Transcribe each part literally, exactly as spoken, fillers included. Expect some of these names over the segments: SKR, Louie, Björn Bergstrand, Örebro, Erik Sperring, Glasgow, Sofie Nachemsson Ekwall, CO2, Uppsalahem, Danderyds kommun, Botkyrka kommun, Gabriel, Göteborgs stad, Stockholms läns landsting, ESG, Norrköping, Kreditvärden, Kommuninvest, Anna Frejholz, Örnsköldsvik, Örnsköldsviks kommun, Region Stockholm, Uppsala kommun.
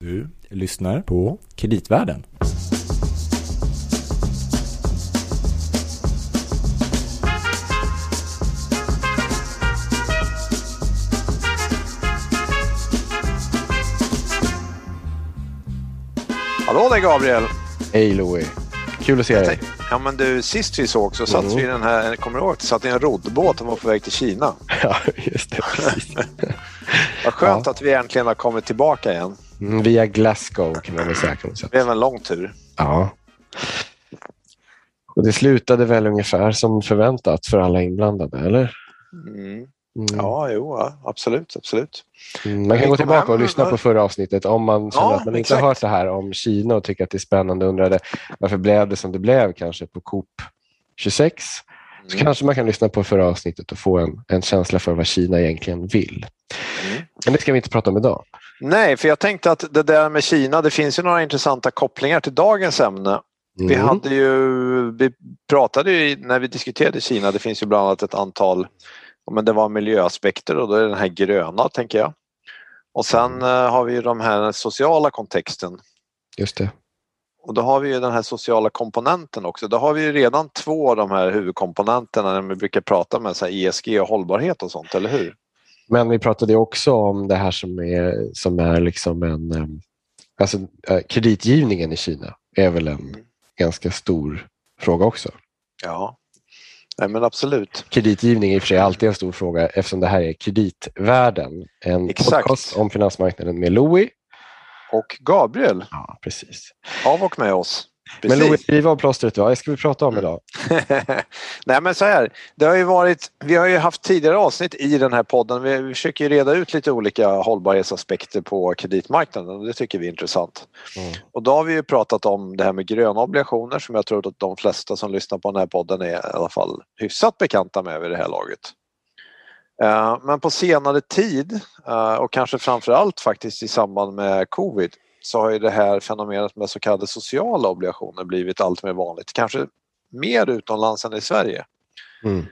Du lyssnar på Kreditvärden. Hallå där, Gabriel. Hej Louie. Kul att se dig. Ja, men du, sist vi såg så satt vi i den här, kommer du ihåg, satt i en roddbåt och var på väg till Kina. Ja, just det. Precis. Vad skönt ja. Att vi äntligen har kommit tillbaka igen. Mm, via Glasgow kan man väl säga. Det var en lång tur. Ja. Och det slutade väl ungefär som förväntat för alla inblandade, eller? Mm. Mm. Ja, jo, absolut, absolut. Mm, man kan gå tillbaka hem och lyssna på förra avsnittet om man känner ja, att man inte exakt. har hört det här om Kina och tycker att det är spännande och undrade varför blev det som det blev kanske på Coop tjugosex. Så mm. kanske man kan lyssna på förra avsnittet och få en, en känsla för vad Kina egentligen vill. Mm. Men det ska vi inte prata om idag. Nej, för jag tänkte att det där med Kina, det finns ju några intressanta kopplingar till dagens ämne. Mm. Vi hade ju, vi pratade ju när vi diskuterade Kina, det finns ju bland annat ett antal, men det var miljöaspekter och då är den här gröna, tänker jag. Och sen mm. har vi ju de här sociala kontexten. Just det. Och då har vi ju den här sociala komponenten också. Då har vi ju redan två av de här huvudkomponenterna när vi brukar prata med så här E S G och hållbarhet och sånt, eller hur? Men vi pratade också om det här som är, som är liksom en... Alltså kreditgivningen i Kina är väl en mm. ganska stor fråga också. Ja, nej, men absolut. Kreditgivning är i och för sig alltid en stor fråga eftersom det här är Kreditvärden. En Exakt. podcast om finansmarknaden med Louie. Och Gabriel. Ja, precis. Av och med oss. Precis. Men Louis, skriva av plåstret, vad ska vi prata om idag? Nej, men så här. Det har ju varit, vi har ju haft tidigare avsnitt i den här podden. Vi, vi försöker ju reda ut lite olika hållbarhetsaspekter på kreditmarknaden. Och det tycker vi är intressant. Mm. Och då har vi ju pratat om det här med gröna obligationer som jag tror att de flesta som lyssnar på den här podden är i alla fall hyfsat bekanta med vid det här laget. Uh, men på senare tid uh, och kanske framförallt faktiskt i samband med covid så har ju det här fenomenet med så kallade sociala obligationer blivit allt mer vanligt. Kanske mer utomlands än i Sverige. Mm.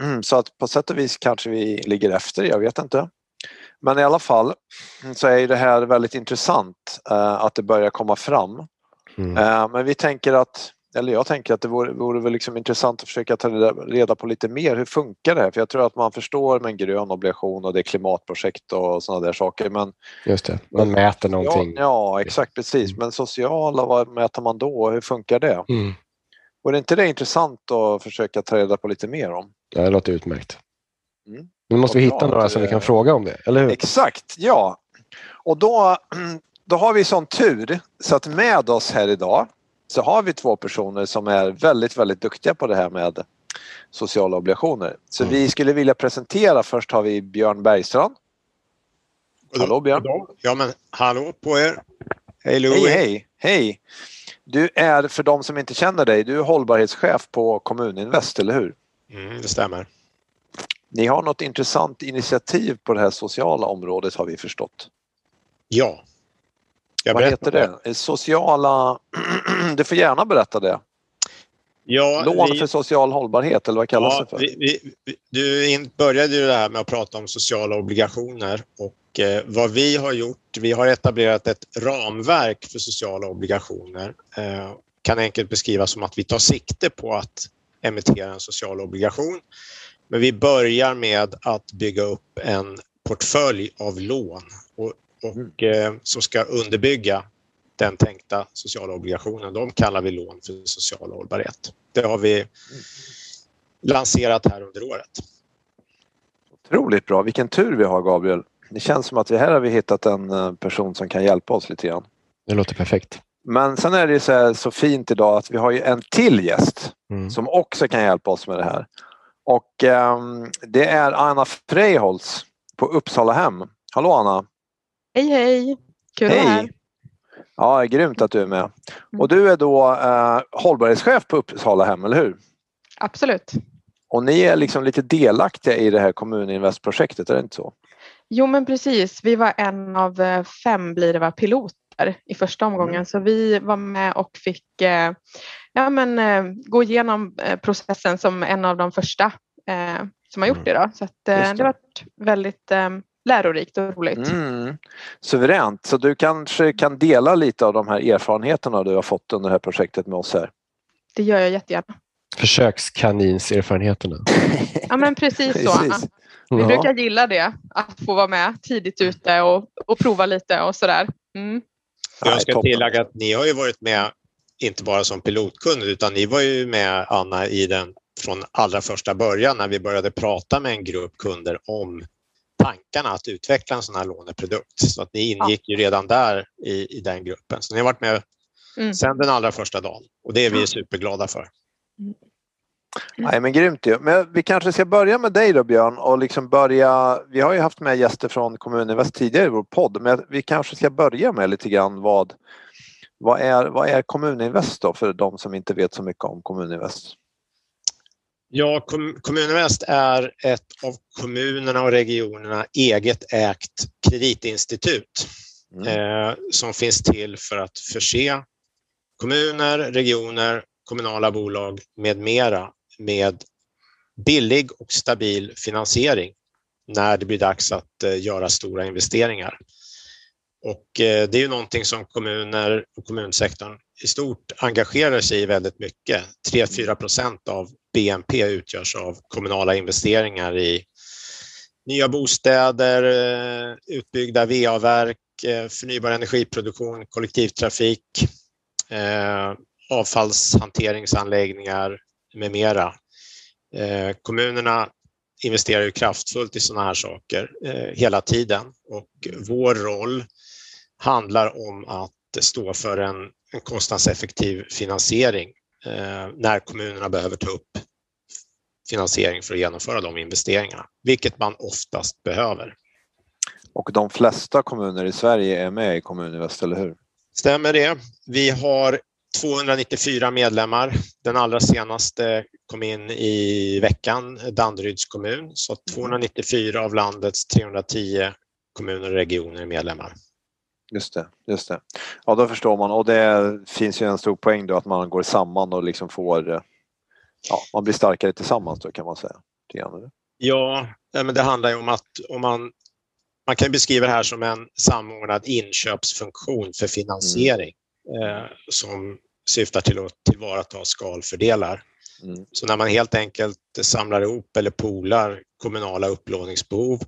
Mm, så att på sätt och vis kanske vi ligger efter, jag vet inte. Men i alla fall så är ju det här väldigt intressant uh, att det börjar komma fram. Mm. Uh, men vi tänker att, eller jag tänker att det vore, vore väl liksom intressant att försöka ta reda på lite mer. Hur funkar det här? För jag tror att man förstår med en grön obligation och det är klimatprojekt och sådana där saker. Men, Just det, man mäter någonting. Ja, ja exakt, precis. Mm. Men sociala, vad mäter man då? Hur funkar det? Mm. Och det är inte det intressant att försöka ta reda på lite mer om? Ja, det låter utmärkt. Mm. Nu måste och vi hitta några det... som vi kan fråga om det, eller hur? Exakt, ja. Och då, då har vi sån tur så att med oss här idag så har vi två personer som är väldigt, väldigt duktiga på det här med sociala obligationer. Så mm. vi skulle vilja presentera, först har vi Björn Bergstrand. Hallå Björn. Ja men hallå på er. Hej Louie. Hej, hej. Du är, för de som inte känner dig, du är hållbarhetschef på Kommuninvest, eller hur? Mm, det stämmer. Ni har något intressant initiativ på det här sociala området har vi förstått. Ja. Jag Vad heter det? det? Sociala... Du får gärna berätta det. Ja, Lån vi... för social hållbarhet, eller vad kallas ja, det för? Vi, vi, du började ju det här med att prata om sociala obligationer. Och eh, vad vi har gjort, vi har etablerat ett ramverk för sociala obligationer. Eh, kan enkelt beskrivas som att vi tar sikte på att emittera en social obligation. Men vi börjar med att bygga upp en portfölj av lån. Och Och eh, som ska underbygga den tänkta sociala obligationen. De kallar vi lån för social hållbarhet. Det har vi lanserat här under året. Otroligt bra. Vilken tur vi har, Gabriel. Det känns som att vi här har vi hittat en person som kan hjälpa oss lite grann. Det låter perfekt. Men sen är det ju så, här, så fint idag att vi har ju en till gäst mm. som också kan hjälpa oss med det här. Och eh, det är Anna Frejholz på Uppsalahem. Hallå Anna. Hej hej, kul hej. att vara här. Ja, det är grymt att du är med. Och du är då eh, hållbarhetschef på Uppsalahem, eller hur? Absolut. Och ni är liksom lite delaktiga i det här Kommuninvest-projektet, är det inte så? Jo men precis, vi var en av fem blir det var piloter i första omgången. Mm. Så vi var med och fick eh, ja, men, eh, gå igenom processen som en av de första eh, som har gjort det. Då. Så att, eh, det. det var väldigt... Eh, lärorikt och roligt. Mm, suveränt. Så du kanske kan dela lite av de här erfarenheterna du har fått under det här projektet med oss här. Det gör jag jättegärna. Försökskaninserfarenheterna. Ja, men precis så. Precis. Vi ja. brukar gilla det. Att få vara med tidigt ute och, och prova lite och sådär. Mm. Jag ska tillägga att ni har ju varit med inte bara som pilotkund utan ni var ju med, Anna, i den från allra första början när vi började prata med en grupp kunder om tankarna att utveckla en sån här låneprodukt. Så att ni ingick ju redan där i, i den gruppen. Så ni har varit med mm. sedan den allra första dagen och det är vi superglada för. Mm. Nej, men grymt ju. Men vi kanske ska börja med dig då, Björn, och liksom börja, vi har ju haft med gäster från Kommuninvest tidigare i vår podd, men vi kanske ska börja med lite grann vad, vad, är, vad är Kommuninvest då för de som inte vet så mycket om Kommuninvest? Ja, kom, Kommuninvest är ett av kommunerna och regionerna eget ägt kreditinstitut mm. eh, som finns till för att förse kommuner, regioner, kommunala bolag med mera med billig och stabil finansiering när det blir dags att göra stora investeringar. Och det är ju någonting som kommuner och kommunsektorn i stort engagerar sig i väldigt mycket. tre till fyra procent av B N P utgörs av kommunala investeringar i nya bostäder, utbyggda V A-verk, förnybar energiproduktion, kollektivtrafik, avfallshanteringsanläggningar med mera. Eh, kommunerna investerar ju kraftfullt i sådana här saker eh, hela tiden och vår roll handlar om att stå för en, en kostnadseffektiv finansiering eh, när kommunerna behöver ta upp finansiering för att genomföra de investeringarna, vilket man oftast behöver. Och de flesta kommuner i Sverige är med i Kommuninvest, eller hur? Stämmer det. Vi har tvåhundranittiofyra medlemmar. Den allra senaste kom in i veckan, Danderyds kommun. Så tvåhundranittiofyra av landets trehundratio kommuner och regioner är medlemmar. Just det, just det. Ja, då förstår man. Och det finns ju en stor poäng då att man går samman och liksom får, ja, man blir starkare tillsammans då kan man säga. Ja, men det handlar ju om att om man, man kan beskriva det här som en samordnad inköpsfunktion för finansiering. Mm. Som syftar till att tillvarata skalfördelar. Mm. Så när man helt enkelt samlar ihop eller poolar kommunala upplåningsbehov,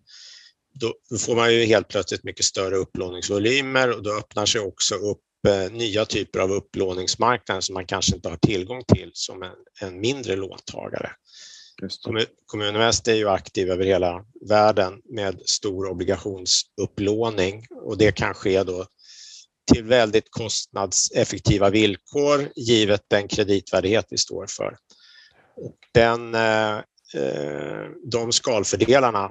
då får man ju helt plötsligt mycket större upplåningsvolymer och då öppnar sig också upp nya typer av upplåningsmarknader som man kanske inte har tillgång till som en, en mindre låntagare. Kommuninvest är ju aktiv över hela världen med stor obligationsupplåning och det kan ske då till väldigt kostnadseffektiva villkor givet den kreditvärdighet vi står för. Den, de skalfördelarna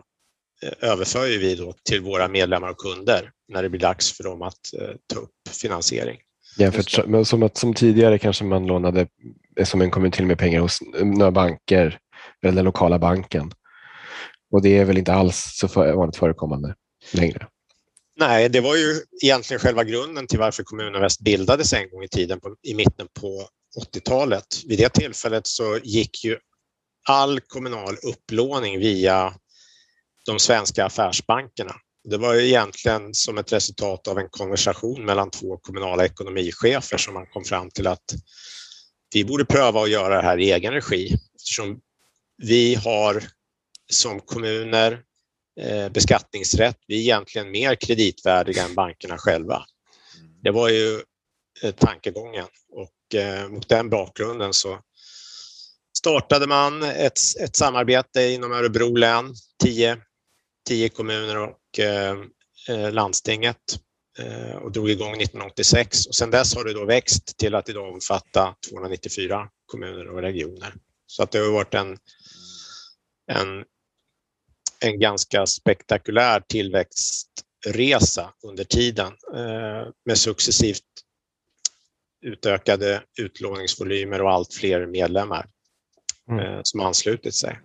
överför ju vi då till våra medlemmar och kunder när det blir dags för dem att ta upp finansiering. Jämfört, men som, att, som tidigare kanske man lånade som en kommun till med pengar hos några banker eller den lokala banken. Och det är väl inte alls så vanligt förekommande längre. Nej, det var ju egentligen själva grunden till varför Kommuninvest bildades en gång i tiden på, i mitten på åttiotalet. Vid det tillfället så gick ju all kommunal upplåning via de svenska affärsbankerna. Det var ju egentligen som ett resultat av en konversation mellan två kommunala ekonomichefer som man kom fram till att vi borde pröva att göra det här i egen regi eftersom vi har som kommuner beskattningsrätt. Vi är egentligen mer kreditvärdiga än bankerna själva. Det var ju tankegången och mot den bakgrunden så startade man ett, ett samarbete inom Örebro län, tio, tio kommuner och eh, landstinget eh, och drog igång nittonhundraåttiosex och sedan dess har det då växt till att idag omfatta tvåhundranittiofyra kommuner och regioner. Så att det har varit en, en en ganska spektakulär tillväxtresa under tiden med successivt utökade utlåningsvolymer och allt fler medlemmar mm. som anslutit sig.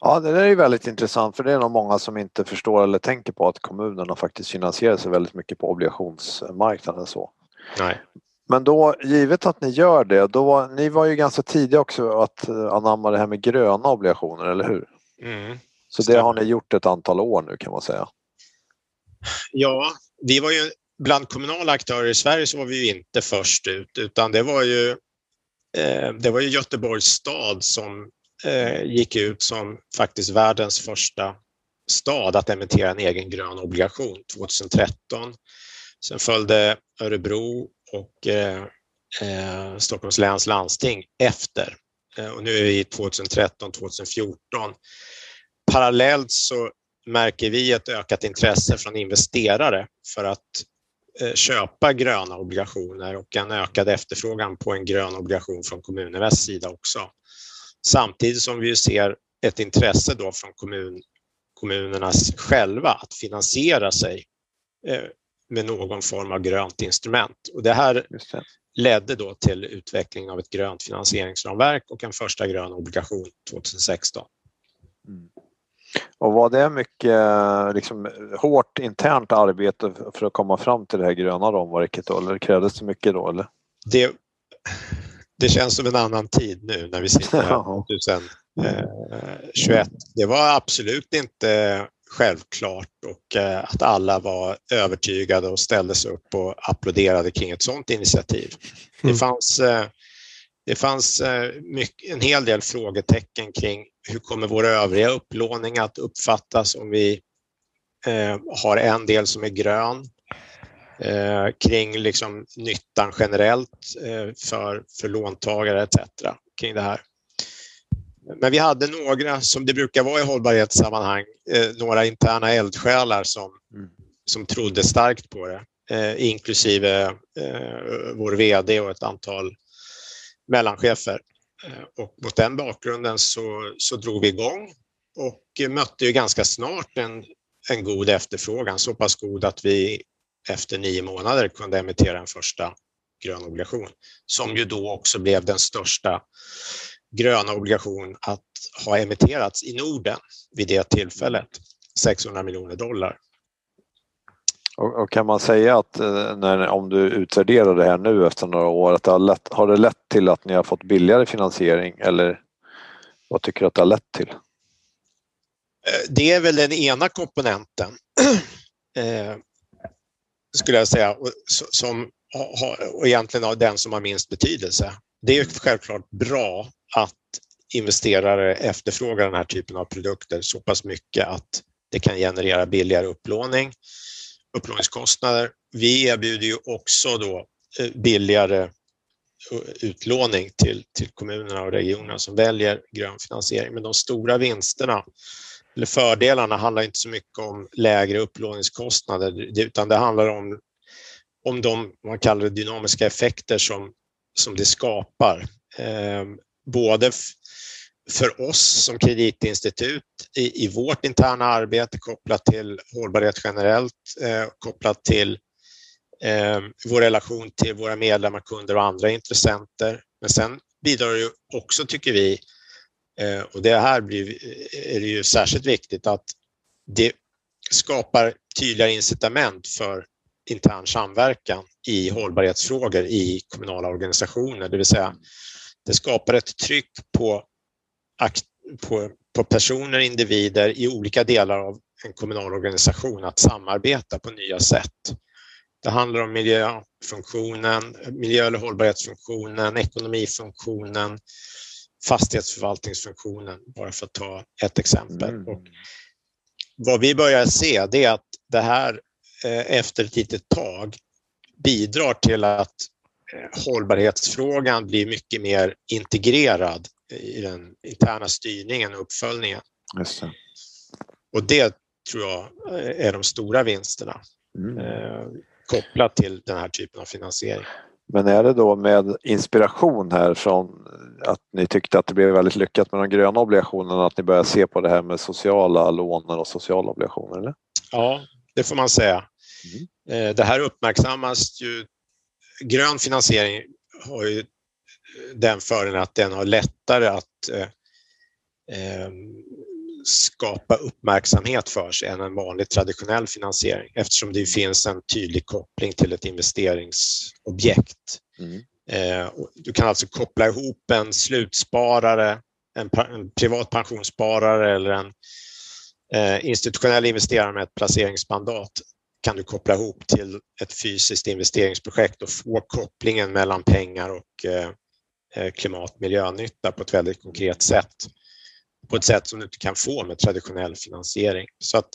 Ja, det där är ju väldigt intressant för det är nog många som inte förstår eller tänker på att kommunerna faktiskt finansierar sig väldigt mycket på obligationsmarknaden så. Nej. Men då, givet att ni gör det, då, ni var ju ganska tidiga också att anamma det här med gröna obligationer, eller hur? Mm. Så det har ni gjort ett antal år nu, kan man säga. Ja, vi var ju bland kommunala aktörer i Sverige, så var vi ju inte först ut, utan det var ju eh, det var ju Göteborgs stad som eh, gick ut som faktiskt världens första stad att emittera en egen grön obligation tjugohundratretton. Sen följde Örebro och eh, eh, Stockholms läns landsting efter. Eh, och nu är vi i tjugotretton tjugofjorton. Parallellt så märker vi ett ökat intresse från investerare för att eh, köpa gröna obligationer och en ökad efterfrågan på en grön obligation från Kommuninvests sida också. Samtidigt som vi ser ett intresse då från kommun, kommunernas själva att finansiera sig eh, med någon form av grönt instrument. Och det här det. ledde då till utvecklingen av ett grönt finansieringsramverk och en första grön obligation tjugosexton. Mm. Och var det mycket liksom, hårt internt arbete för att komma fram till det här gröna ramverket då, eller krävdes det mycket då? Eller? Det, det känns som en annan tid nu när vi sitter här tjugohundratjugoett. Det var absolut inte självklart och att alla var övertygade och ställde sig upp och applåderade kring ett sådant initiativ. Mm. Det fanns, det fanns mycket, en hel del frågetecken kring hur kommer vår övriga upplåning att uppfattas om vi eh, har en del som är grön, eh, kring liksom nyttan generellt eh, för, för låntagare et cetera kring det här. Men vi hade några, som det brukar vara i hållbarhetssammanhang, eh, några interna eldsjälar som, mm. som trodde starkt på det. Eh, inklusive eh, vår vd och ett antal mellanchefer. Eh, och mot den bakgrunden så, så drog vi igång och mötte ju ganska snart en, en god efterfrågan. Så pass god att vi efter nio månader kunde emittera en första grön obligation. Som ju då också blev den största gröna obligation att ha emitterats i Norden vid det tillfället, sexhundra miljoner dollar. Och, och kan man säga att när, om du utvärderar det här nu efter några år, att det har, lett, har det lett till att ni har fått billigare finansiering, eller vad tycker du att det har lett till? Det är väl den ena komponenten eh, skulle jag säga, och, som, och egentligen den som har minst betydelse. Det är ju självklart bra att investerare efterfrågar den här typen av produkter så pass mycket att det kan generera billigare upplåning, upplåningskostnader. Vi erbjuder ju också då billigare utlåning till, till kommunerna och regionerna som väljer grön finansiering. Men de stora vinsterna eller fördelarna handlar inte så mycket om lägre upplåningskostnader, utan det handlar om, om de man kallar det dynamiska effekter som som det skapar, eh, både f- för oss som kreditinstitut i, i vårt interna arbete kopplat till hållbarhet generellt, eh, kopplat till eh, vår relation till våra medlemmar, kunder och andra intressenter. Men sen bidrar det ju också, tycker vi, eh, och det här blir, är det ju särskilt viktigt, att det skapar tydligare incitament för intern samverkan i hållbarhetsfrågor i kommunala organisationer. Det vill säga, det skapar ett tryck på, på, på personer, individer i olika delar av en kommunal organisation att samarbeta på nya sätt. Det handlar om miljöfunktionen, miljö- eller hållbarhetsfunktionen, ekonomifunktionen, fastighetsförvaltningsfunktionen, bara för att ta ett exempel. Mm. Och vad vi börjar se, det är att det här efter ett litet tag bidrar till att hållbarhetsfrågan blir mycket mer integrerad i den interna styrningen och uppföljningen. Just det. Och det tror jag är de stora vinsterna mm. eh, kopplat till den här typen av finansiering. Men är det då med inspiration här från att ni tyckte att det blev väldigt lyckat med de gröna obligationerna, att ni börjar se på det här med sociala lån och sociala obligationer, eller? Ja. Det får man säga. Mm. Det här uppmärksammas ju. Grön finansiering har ju den fördelen att den har lättare att eh, skapa uppmärksamhet för sig än en vanlig traditionell finansiering, eftersom det finns en tydlig koppling till ett investeringsobjekt. Mm. Eh, du kan alltså koppla ihop en slutsparare, en, en privat pensionssparare eller en Eh, institutionella investerare med ett placeringsmandat kan du koppla ihop till ett fysiskt investeringsprojekt och få kopplingen mellan pengar och eh, klimat- och miljönytta på ett väldigt konkret sätt. På ett sätt som du inte kan få med traditionell finansiering. Så att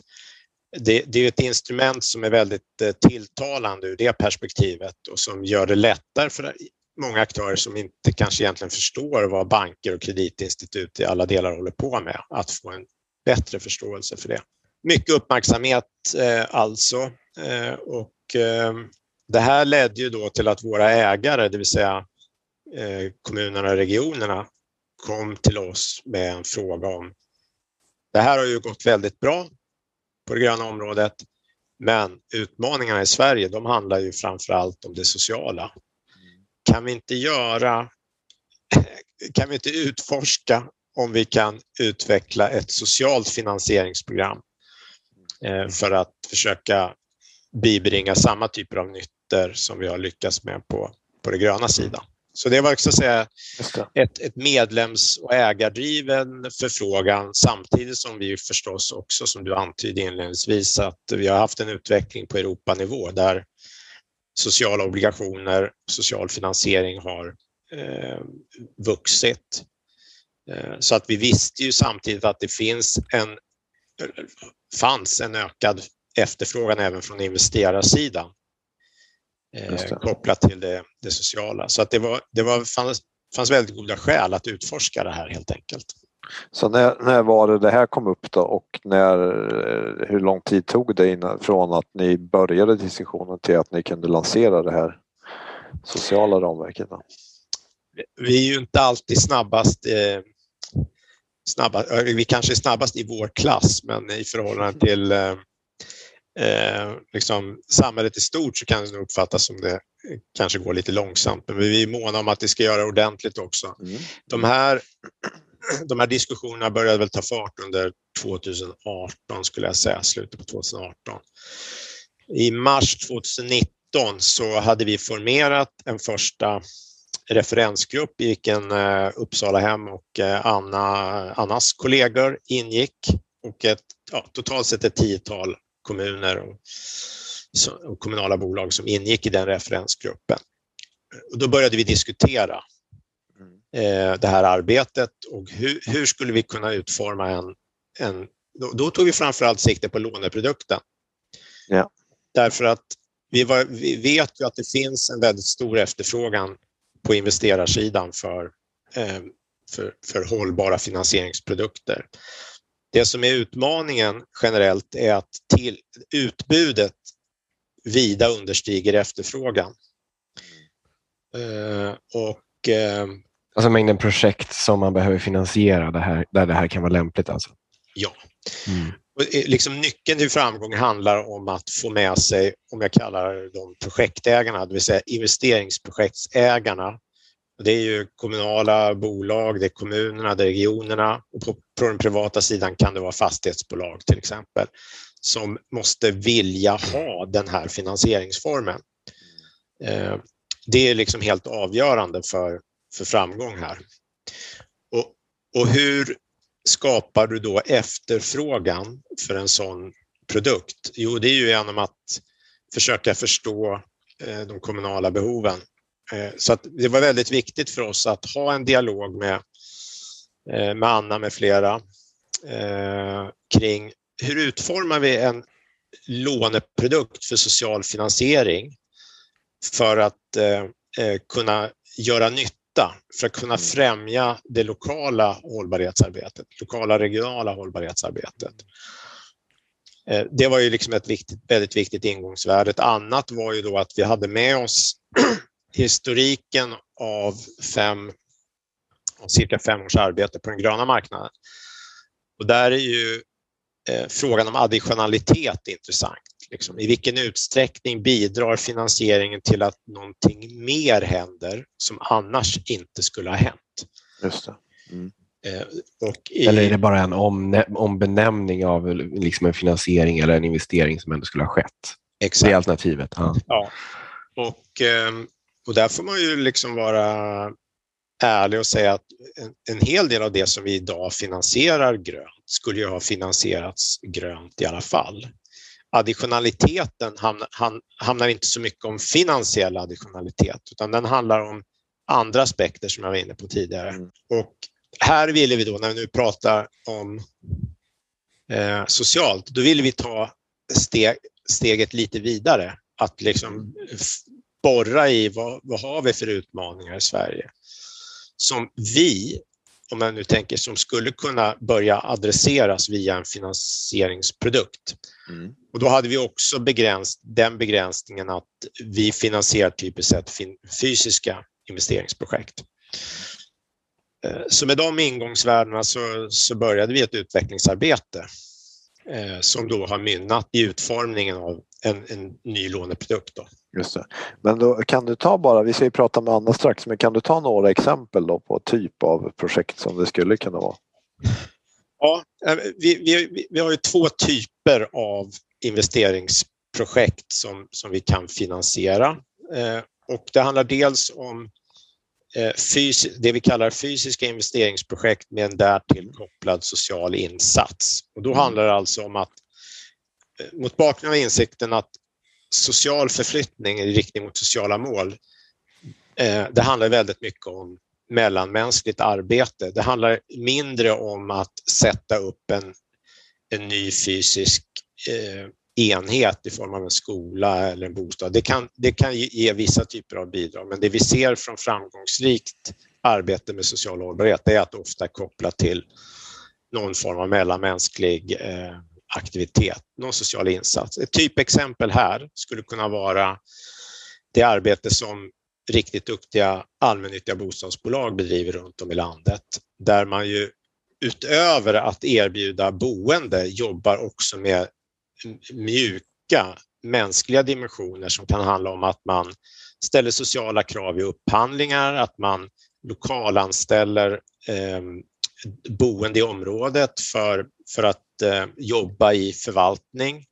det, det är ett instrument som är väldigt tilltalande ur det perspektivet och som gör det lättare för många aktörer som inte kanske egentligen förstår vad banker och kreditinstitut i alla delar håller på med, att få en bättre förståelse för det. Mycket uppmärksamhet eh, alltså eh, och eh, det här ledde ju då till att våra ägare, det vill säga eh, kommunerna och regionerna, kom till oss med en fråga om det här har ju gått väldigt bra på det gröna området, men utmaningarna i Sverige, de handlar ju framförallt om det sociala. Kan vi inte göra, kan vi inte utforska om vi kan utveckla ett socialt finansieringsprogram för att försöka bibringa samma typer av nyttor som vi har lyckats med på, på den gröna sidan. Så det var också att säga ett, ett medlems- och ägardriven förfrågan, samtidigt som vi förstås också, som du antydde inledningsvis, att vi har haft en utveckling på Europanivå där sociala obligationer, social finansiering har eh, vuxit. Eh, så att vi visste ju samtidigt att det finns en, fanns en ökad efterfrågan även från investerarsidan. Eh, kopplat till det, det sociala. Så att det, var, det var, fanns, fanns väldigt goda skäl att utforska det här helt enkelt. Så när, när var det det här kom upp då, och när, hur lång tid tog det innan, från att ni började diskussionen till att ni kunde lansera det här sociala ramverket? Då? Vi är ju inte alltid snabbast, eh, snabbast, vi kanske är snabbast i vår klass, men i förhållande till eh, Eh, liksom, samhället i stort så kan det uppfattas som det kanske går lite långsamt, men vi är måna om att det ska göra ordentligt också. Mm. De, här, de här diskussionerna började väl ta fart under tjugoarton skulle jag säga, slutet på tjugoarton. I mars tjugonitton så hade vi formerat en första referensgrupp i vilken eh, Uppsalahem och eh, Anna, Annas kollegor ingick, och ett, ja, totalt sett ett tiotal kommuner och, och kommunala bolag som ingick i den referensgruppen. Och då började vi diskutera eh, det här arbetet och hur, hur skulle vi kunna utforma en... en då, då tog vi framförallt sikte på låneprodukten. Ja. Därför att vi, var, vi vet ju att det finns en väldigt stor efterfrågan på investerarsidan för, eh, för, för hållbara finansieringsprodukter. Det som är utmaningen generellt är att till utbudet vida understiger efterfrågan. Eh, och, eh, alltså mängden projekt som man behöver finansiera det här, där det här kan vara lämpligt alltså? Ja. Mm. Och liksom nyckeln till framgång handlar om att få med sig, om jag kallar de projektägarna, det vill säga investeringsprojektsägarna. Det är ju kommunala bolag, det är kommunerna, det är regionerna, och på, på den privata sidan kan det vara fastighetsbolag till exempel, som måste vilja ha den här finansieringsformen. Eh, det är liksom helt avgörande för, för framgång här. Och, och hur skapar du då efterfrågan för en sån produkt? Jo, det är ju genom att försöka förstå eh, de kommunala behoven. Så att det var väldigt viktigt för oss att ha en dialog med, med Anna med flera eh, kring hur utformar vi en låneprodukt för social finansiering för att eh, kunna göra nytta, för att kunna främja det lokala hållbarhetsarbetet, lokala regionala hållbarhetsarbetet. Eh, det var ju liksom ett viktigt, väldigt viktigt ingångsvärde. Ett annat var ju då att vi hade med oss historiken av fem, cirka fem års arbete på den gröna marknaden. Och där är ju eh, frågan om additionalitet intressant. Liksom. I vilken utsträckning bidrar finansieringen till att någonting mer händer som annars inte skulle ha hänt? Just det. Mm. Eh, och i... Eller är det bara en omne- ombenämning av liksom en finansiering eller en investering som ändå skulle ha skett? Exakt. Det är alternativet. Ja. Ja. Och, och där får man ju liksom vara ärlig och säga att en, en hel del av det som vi idag finansierar grönt skulle ju ha finansierats grönt i alla fall. Additionaliteten hamnar, han, hamnar inte så mycket om finansiell additionalitet, utan den handlar om andra aspekter som jag var inne på tidigare. Mm. Och här ville vi då, när vi nu pratar om eh, socialt, då ville vi ta steg, steget lite vidare. Att liksom borra i vad, vad har vi för utmaningar i Sverige som vi, om jag nu tänker, som skulle kunna börja adresseras via en finansieringsprodukt. Mm. Och då hade vi också begräns- den begränsningen att vi finansierar typiskt sett fin- fysiska investeringsprojekt. Så med de ingångsvärdena så, så började vi ett utvecklingsarbete eh, som då har mynnat i utformningen av en, en ny låneprodukt. Då. Just det. Men då kan du ta bara, vi ska ju prata med Anna strax, men kan du ta några exempel då på typ av projekt som det skulle kunna vara? Ja, vi, vi, vi har ju två typer av investeringsprojekt som, som vi kan finansiera. Eh, och det handlar dels om Fys- det vi kallar fysiska investeringsprojekt med en därtill kopplad social insats. Och då handlar det alltså om att, mot bakgrund av insikten att social förflyttning i riktning mot sociala mål, eh, det handlar väldigt mycket om mellanmänskligt arbete. Det handlar mindre om att sätta upp en, en ny fysisk eh, enhet i form av en skola eller en bostad. Det kan, det kan ge vissa typer av bidrag, men det vi ser från framgångsrikt arbete med social hållbarhet är att ofta koppla till någon form av mellanmänsklig eh, aktivitet, någon social insats. Ett typexempel här skulle kunna vara det arbete som riktigt duktiga allmännyttiga bostadsbolag bedriver runt om i landet, där man ju utöver att erbjuda boende jobbar också med mjuka, mänskliga dimensioner som kan handla om att man ställer sociala krav i upphandlingar, att man lokalanställer eh, boende i området för, för att eh, jobba i förvaltning,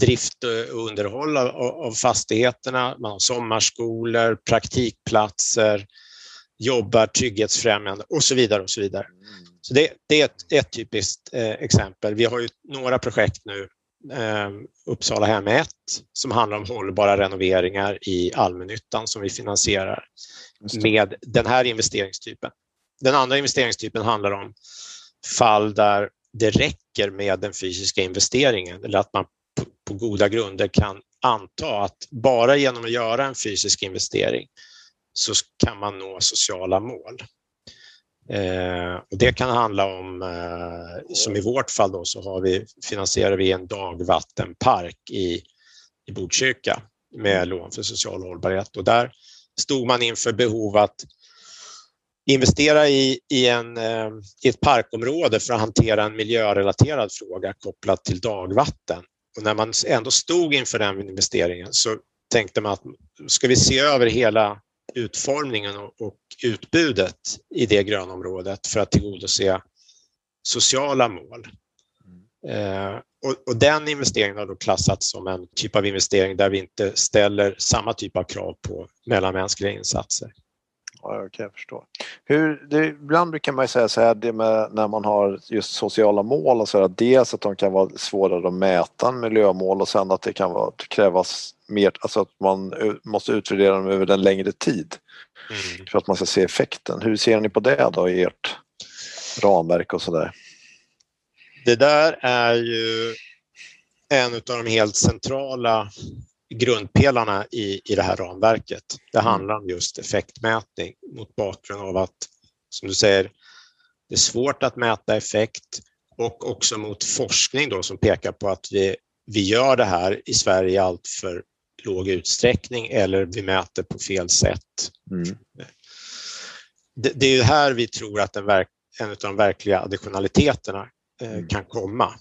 drift och underhåll av, av fastigheterna, man har sommarskolor, praktikplatser, jobbar trygghetsfrämjande och så vidare och så vidare. Så det, det är ett, ett typiskt eh, exempel. Vi har ju några projekt nu. Uppsalahem ett som handlar om hållbara renoveringar i allmännyttan som vi finansierar med den här investeringstypen. Den andra investeringstypen handlar om fall där det räcker med den fysiska investeringen, eller att man på goda grunder kan anta att bara genom att göra en fysisk investering så kan man nå sociala mål. Eh, och det kan handla om, eh, som i vårt fall då, så har vi, finansierar vi en dagvattenpark i, i Botkyrka med lån för social hållbarhet. Och där stod man inför behov att investera i, i, en, eh, i ett parkområde för att hantera en miljörelaterad fråga kopplat till dagvatten. Och när man ändå stod inför den investeringen så tänkte man att ska vi se över hela utformningen och utbudet i det grönområdet för att tillgodose sociala mål. Mm. Eh, och, och den investeringen har då klassats som en typ av investering där vi inte ställer samma typ av krav på mellanmänskliga insatser. Ja, jag kan förstå. Hur, det, ibland brukar man ju säga så här, det med, när man har just sociala mål och så här, dels att de kan vara svårare att mäta än miljömål och sen att det kan vara, krävas mer, alltså att man måste utvärdera dem över en längre tid mm. för att man ska se effekten. Hur ser ni på det då i ert ramverk och sådär? Det där är ju en av de helt centrala grundpelarna i, i det här ramverket. Det handlar om just effektmätning mot bakgrund av att, som du säger, det är svårt att mäta effekt och också mot forskning då, som pekar på att vi, vi gör det här i Sverige i allt för låg utsträckning eller vi mäter på fel sätt. Mm. Det, det är ju här vi tror att en, verk, en av de verkliga additionaliteterna eh, mm. kan komma.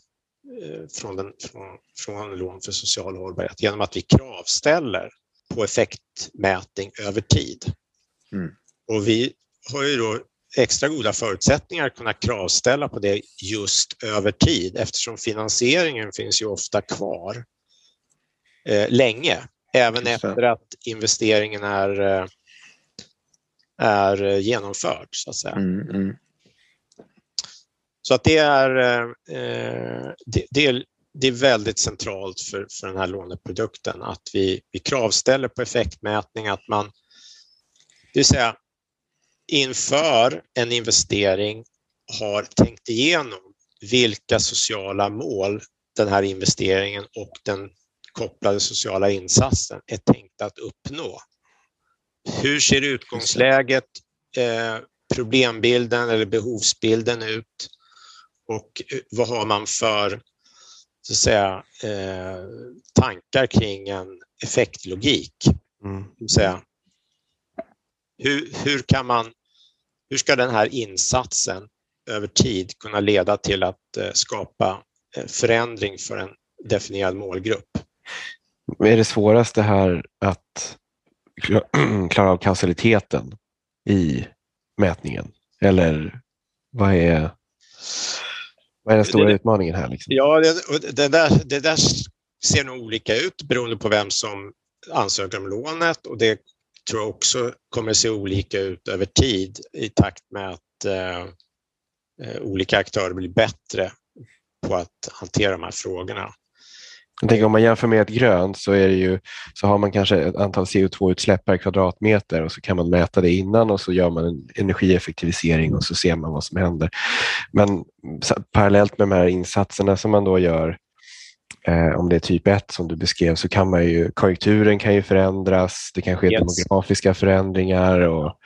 Från, den, från, från lån för social hållbarhet genom att vi kravställer på effektmätning över tid. Mm. Och vi har ju då extra goda förutsättningar att kunna kravställa på det just över tid eftersom finansieringen finns ju ofta kvar eh, länge. Även efter att investeringen är eh, är genomförd, så att säga. Mm, mm. Så att det är, eh, det, det är det är väldigt centralt för, för den här låneprodukten att vi, vi kravställer på effektmätning, att man, det vill säga inför en investering har tänkt igenom vilka sociala mål den här investeringen och den kopplade sociala insatsen är tänkt att uppnå. Hur ser utgångsläget, eh, problembilden eller behovsbilden ut, och vad har man för, så att säga, eh, tankar kring en effektlogik. Mm. Så att säga, hur, hur kan man, hur ska den här insatsen över tid kunna leda till att eh, skapa eh, förändring för en definierad målgrupp? Är det svåraste här att klara av kausaliteten i mätningen? Eller vad är... Vad är den stora det, utmaningen här? Liksom? Ja, det, det, där, det där ser nog olika ut beroende på vem som ansöker om lånet, och det tror jag också kommer se olika ut över tid i takt med att eh, olika aktörer blir bättre på att hantera de här frågorna. Jag tänker, om man jämför med ett grönt så, är det ju, så har man kanske ett antal C O två-utsläpp per kvadratmeter, och så kan man mäta det innan och så gör man en energieffektivisering och så ser man vad som händer. Men parallellt med de här insatserna som man då gör, eh, om det är typ ett som du beskrev, så kan man ju, konjunkturen kan ju förändras, det kan ske yes. demografiska förändringar och,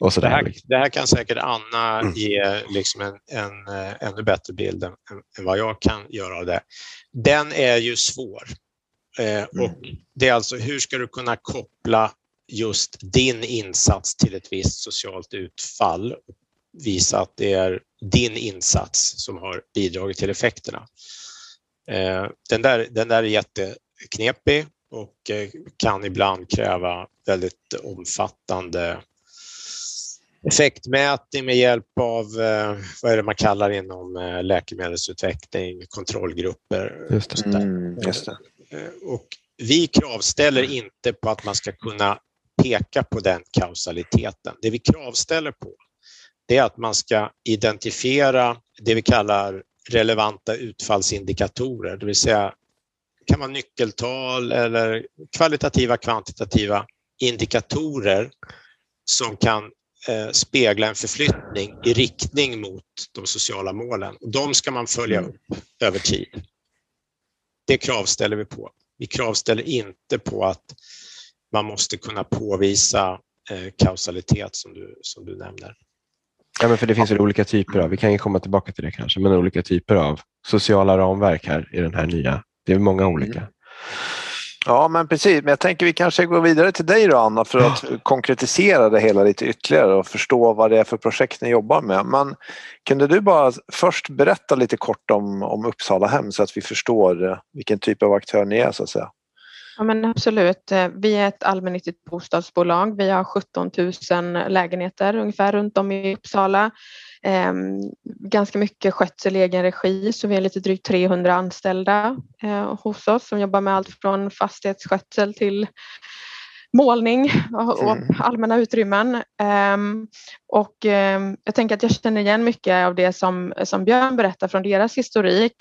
och sådär. Det här, det här kan säkert Anna mm. ge liksom en, en, en ännu bättre bild än, än vad jag kan göra av det. Den är ju svår, eh, och det är alltså hur ska du kunna koppla just din insats till ett visst socialt utfall och visa att det är din insats som har bidragit till effekterna. Eh, den där, den där är jätteknepig och eh, kan ibland kräva väldigt omfattande effektmätning med hjälp av, vad är det man kallar inom läkemedelsutveckling, kontrollgrupper. Just det. Och, mm, just det. Och vi kravställer inte på att man ska kunna peka på den kausaliteten. Det vi kravställer på, det är att man ska identifiera det vi kallar relevanta utfallsindikatorer. Det vill säga, kan vara nyckeltal eller kvalitativa, kvantitativa indikatorer som kan spegla en förflyttning i riktning mot de sociala målen. De ska man följa upp över tid. Det kravställer vi på. Vi kravställer inte på att man måste kunna påvisa kausalitet som du, som du nämner. Ja, men för det finns ju olika typer av, vi kan ju komma tillbaka till det kanske, men olika typer av sociala ramverk här i den här nya. Det är många olika. Mm. Ja, men precis. Men jag tänker vi kanske går vidare till dig då, Anna, för att ja. konkretisera det hela lite ytterligare och förstå vad det är för projekt ni jobbar med. Men kunde du bara först berätta lite kort om, om Uppsalahem så att vi förstår vilken typ av aktör ni är, så att säga? Ja, men absolut. Vi är ett allmännyttigt bostadsbolag. Vi har sjutton tusen lägenheter ungefär runt om i Uppsala. Ehm, ganska mycket skötsel i egen regi, så vi är lite drygt trehundra anställda eh, hos oss som jobbar med allt från fastighetsskötsel till målning och, och allmänna utrymmen. Ehm, och eh, jag tänker att jag känner igen mycket av det som, som Björn berättar från deras historik.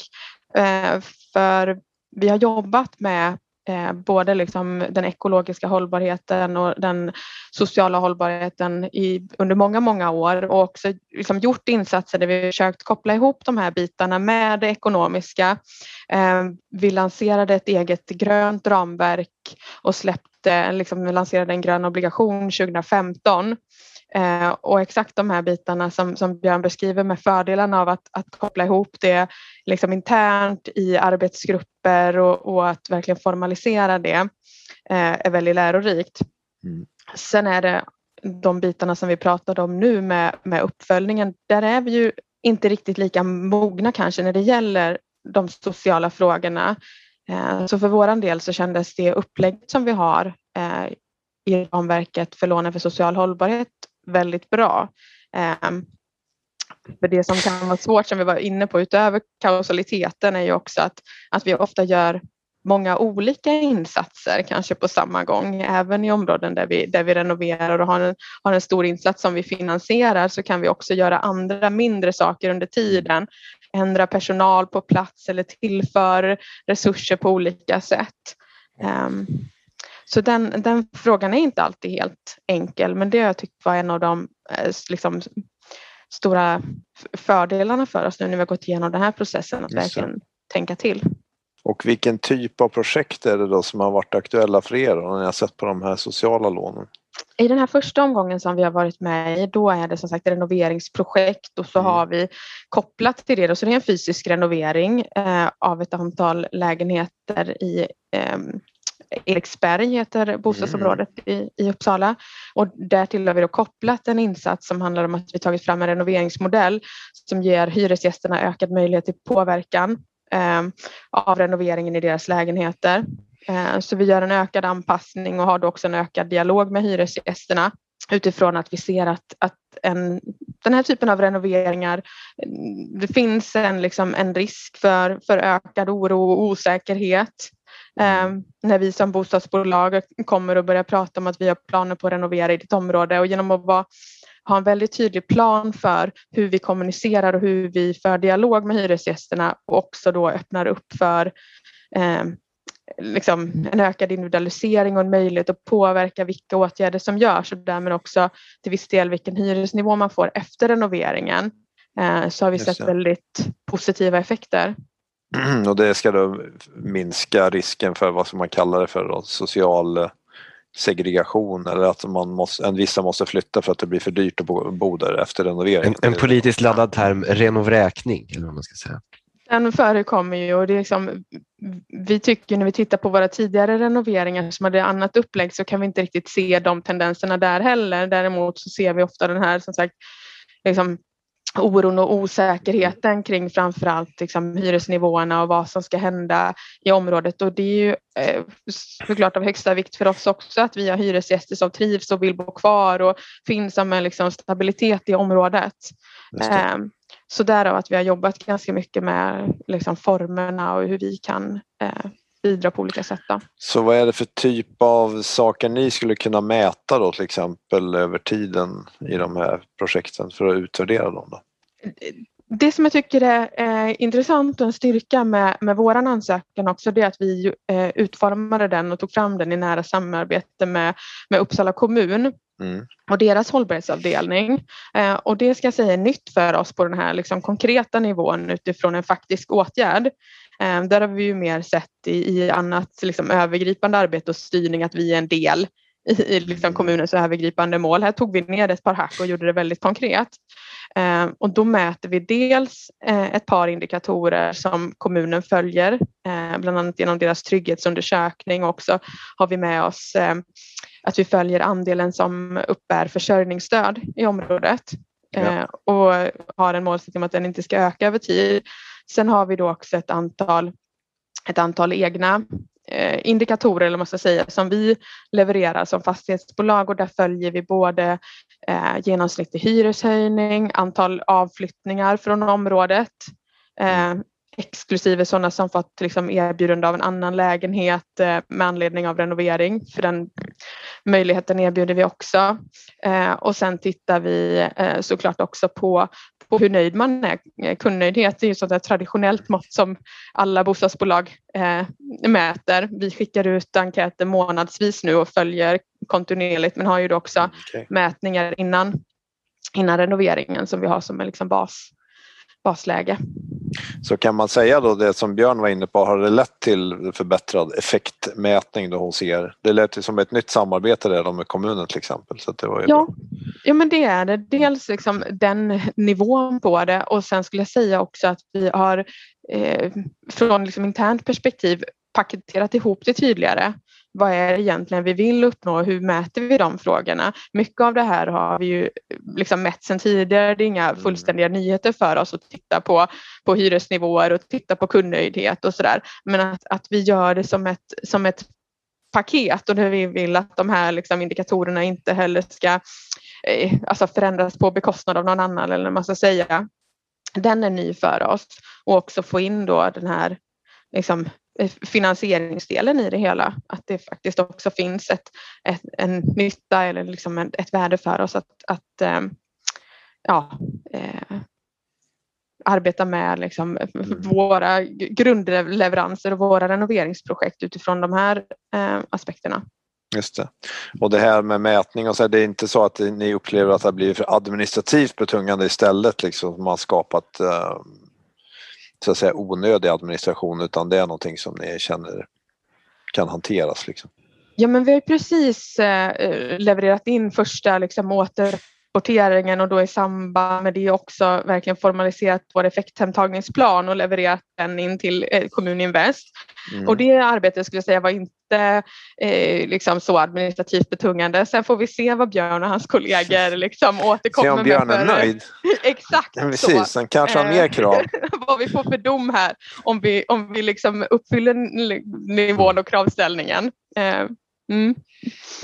Ehm, för vi har jobbat med både liksom den ekologiska hållbarheten och den sociala hållbarheten i, under många, många år, och också liksom gjort insatser där vi försökt koppla ihop de här bitarna med det ekonomiska. Vi lanserade ett eget grönt ramverk och släppte, liksom, vi lanserade en grön obligation tjugo femton. Och exakt de här bitarna som, som Björn beskriver, med fördelen av att, att koppla ihop det liksom internt i arbetsgrupper och, och att verkligen formalisera det eh, är väldigt lärorikt. Mm. Sen är det de bitarna som vi pratade om nu med, med uppföljningen. Där är vi ju inte riktigt lika mogna kanske när det gäller de sociala frågorna. Eh, så för våran del så kändes det upplägg som vi har eh, i ramverket för lånen för social hållbarhet väldigt bra. För det som kan vara svårt, som vi var inne på utöver kausaliteten, är ju också att, att vi ofta gör många olika insatser kanske på samma gång. Även i områden där vi, där vi renoverar och har en, har en stor insats som vi finansierar, så kan vi också göra andra mindre saker under tiden. Ändra personal på plats eller tillför resurser på olika sätt. Um, så den, den frågan är inte alltid helt enkel, men det jag tyckte var en av de liksom, stora fördelarna för oss nu när vi har gått igenom den här processen, att verkligen tänka till. Och vilken typ av projekt är det då som har varit aktuella för er när ni har sett på de här sociala lånen? I den här första omgången som vi har varit med i, då är det som sagt renoveringsprojekt, och så mm. har vi kopplat till det. Då, så det är en fysisk renovering eh, av ett antal lägenheter i eh, Erik Sperring heter bostadsområdet mm. i, i Uppsala, och därtill har vi då kopplat en insats som handlar om att vi tagit fram en renoveringsmodell som ger hyresgästerna ökad möjlighet till påverkan eh, av renoveringen i deras lägenheter. Så vi gör en ökad anpassning och har då också en ökad dialog med hyresgästerna utifrån att vi ser att, att en, den här typen av renoveringar, det finns en, liksom en risk för, för ökad oro och osäkerhet. Mm. När vi som bostadsbolag kommer och börjar prata om att vi har planer på att renovera i ditt område, och genom att vara, ha en väldigt tydlig plan för hur vi kommunicerar och hur vi för dialog med hyresgästerna, och också då öppnar upp för eh, Liksom en ökad individualisering och en möjlighet att påverka vilka åtgärder som görs, och därmed också till viss del vilken hyresnivå man får efter renoveringen, så har vi sett väldigt positiva effekter. Mm, och det ska då minska risken för vad som man kallar det för då, social segregation, eller att man måste, en vissa måste flytta för att det blir för dyrt att bo där efter renoveringen. En, en politiskt laddad term, renovräkning eller vad man ska säga. Den förekommer ju, och det är liksom, vi tycker när vi tittar på våra tidigare renoveringar som hade annat upplägg, så kan vi inte riktigt se de tendenserna där heller. Däremot så ser vi ofta den här som sagt liksom, oron och osäkerheten kring framförallt liksom, hyresnivåerna och vad som ska hända i området. Och det är ju eh, såklart av högsta vikt för oss också att vi har hyresgäster som trivs och vill bo kvar och finns som en liksom, stabilitet i området. Så därav att vi har jobbat ganska mycket med liksom formerna och hur vi kan eh, bidra på olika sätt. Då. Så vad är det för typ av saker ni skulle kunna mäta då till exempel över tiden i de här projekten för att utvärdera dem då? Det som jag tycker är eh, intressant och en styrka med, med vår ansökan också, det är att vi eh, utformade den och tog fram den i nära samarbete med, med Uppsala kommun. Mm. Och deras hållbarhetsavdelning, eh, och det ska jag säga är nytt för oss på den här liksom, konkreta nivån utifrån en faktisk åtgärd. Eh, där har vi ju mer sett i, i annat liksom, övergripande arbete och styrning att vi är en del i, i liksom, kommunens övergripande mål. Här tog vi ner ett par hack och gjorde det väldigt konkret. Eh, och då mäter vi dels eh, ett par indikatorer som kommunen följer, eh, bland annat genom deras trygghetsundersökning, och också har vi med oss eh, att vi följer andelen som uppbär försörjningsstöd i området ja. och har en målsättning att den inte ska öka över tid. Sen har vi då också ett antal, ett antal egna indikatorer eller måste säga, som vi levererar som fastighetsbolag, och där följer vi både genomsnittlig hyreshöjning, antal avflyttningar från området, mm. exklusive sådana som fått liksom erbjudande av en annan lägenhet med anledning av renovering, för den möjligheten erbjuder vi också. Och sen tittar vi såklart också på, på hur nöjd man är. Kundnöjdhet är ju sånt där traditionellt mått som alla bostadsbolag mäter. Vi skickar ut enkäter månadsvis nu och följer kontinuerligt, men har ju då också okay. mätningar innan, innan renoveringen som vi har som en liksom bas. basläge. Så kan man säga då det som Björn var inne på, har det lett till förbättrad effektmätning då hos er? Det lät ju som ett nytt samarbete där med kommunen till exempel. Så det var ju ja. ja, men det är det. Dels liksom den nivån på det, och sen skulle jag säga också att vi har eh, från liksom internt perspektiv paketerat ihop det tydligare. Vad är det egentligen vi vill uppnå? Hur mäter vi de frågorna? Mycket av det här har vi ju liksom mätt sedan tidigare. Det är inga fullständiga nyheter för oss att titta på, på hyresnivåer och titta på kundnöjdhet och sådär. Men att, att vi gör det som ett, som ett paket, och där vi vill att de här liksom indikatorerna inte heller ska eh, alltså förändras på bekostnad av någon annan eller vad man ska säga. Den är ny för oss, och också få in då den här liksom finansieringsdelen i det hela, att det faktiskt också finns ett, ett, en nytta eller liksom ett, ett värde för oss att, att eh, ja, eh, arbeta med liksom våra grundleveranser och våra renoveringsprojekt utifrån de här eh, aspekterna. Just det. Och det här med mätning och så, det är inte så att ni upplever att det blir för administrativt betungande istället, liksom man skapat eh, så att säga onödig administration, utan det är någonting som ni känner kan hanteras liksom. Ja, men vi har precis eh, levererat in första liksom återrapporteringen, och då i samband med det också verkligen formaliserat vår effekthemtagningsplan och levererat den in till eh, Kommuninvest. Mm. Och det arbetet skulle jag säga var inte eh, liksom så administrativt betungande. Sen får vi se vad Björn och hans kollegor liksom återkommer med. Se om Björn är nöjd. Exakt. Ja, precis, så. Han kanske har mer krav. Vad vi får för dom här om vi, om vi liksom uppfyller nivån och kravställningen. Eh, mm.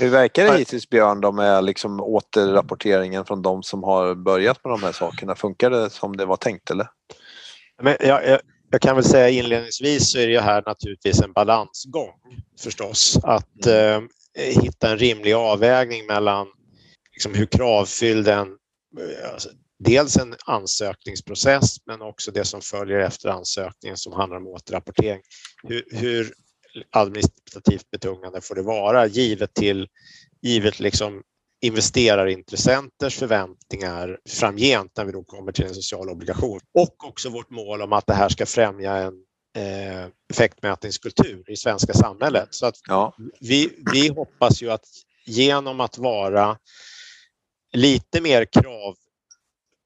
Hur verkar det hittills, Björn, då med liksom återrapporteringen från de som har börjat med de här sakerna? Funkar det som det var tänkt eller? Men jag... jag... Jag kan väl säga inledningsvis så är det här naturligtvis en balansgång förstås. Att eh, hitta en rimlig avvägning mellan liksom, hur kravfylld en, alltså, dels en ansökningsprocess men också det som följer efter ansökningen som handlar om återrapportering. Hur, hur administrativt betungande får det vara givet till givet liksom, investerarintressenternas förväntningar framgent när vi då kommer till en social obligation. Och också vårt mål om att det här ska främja en eh, effektmätningskultur i svenska samhället. Så att ja. vi, vi hoppas ju att genom att vara lite mer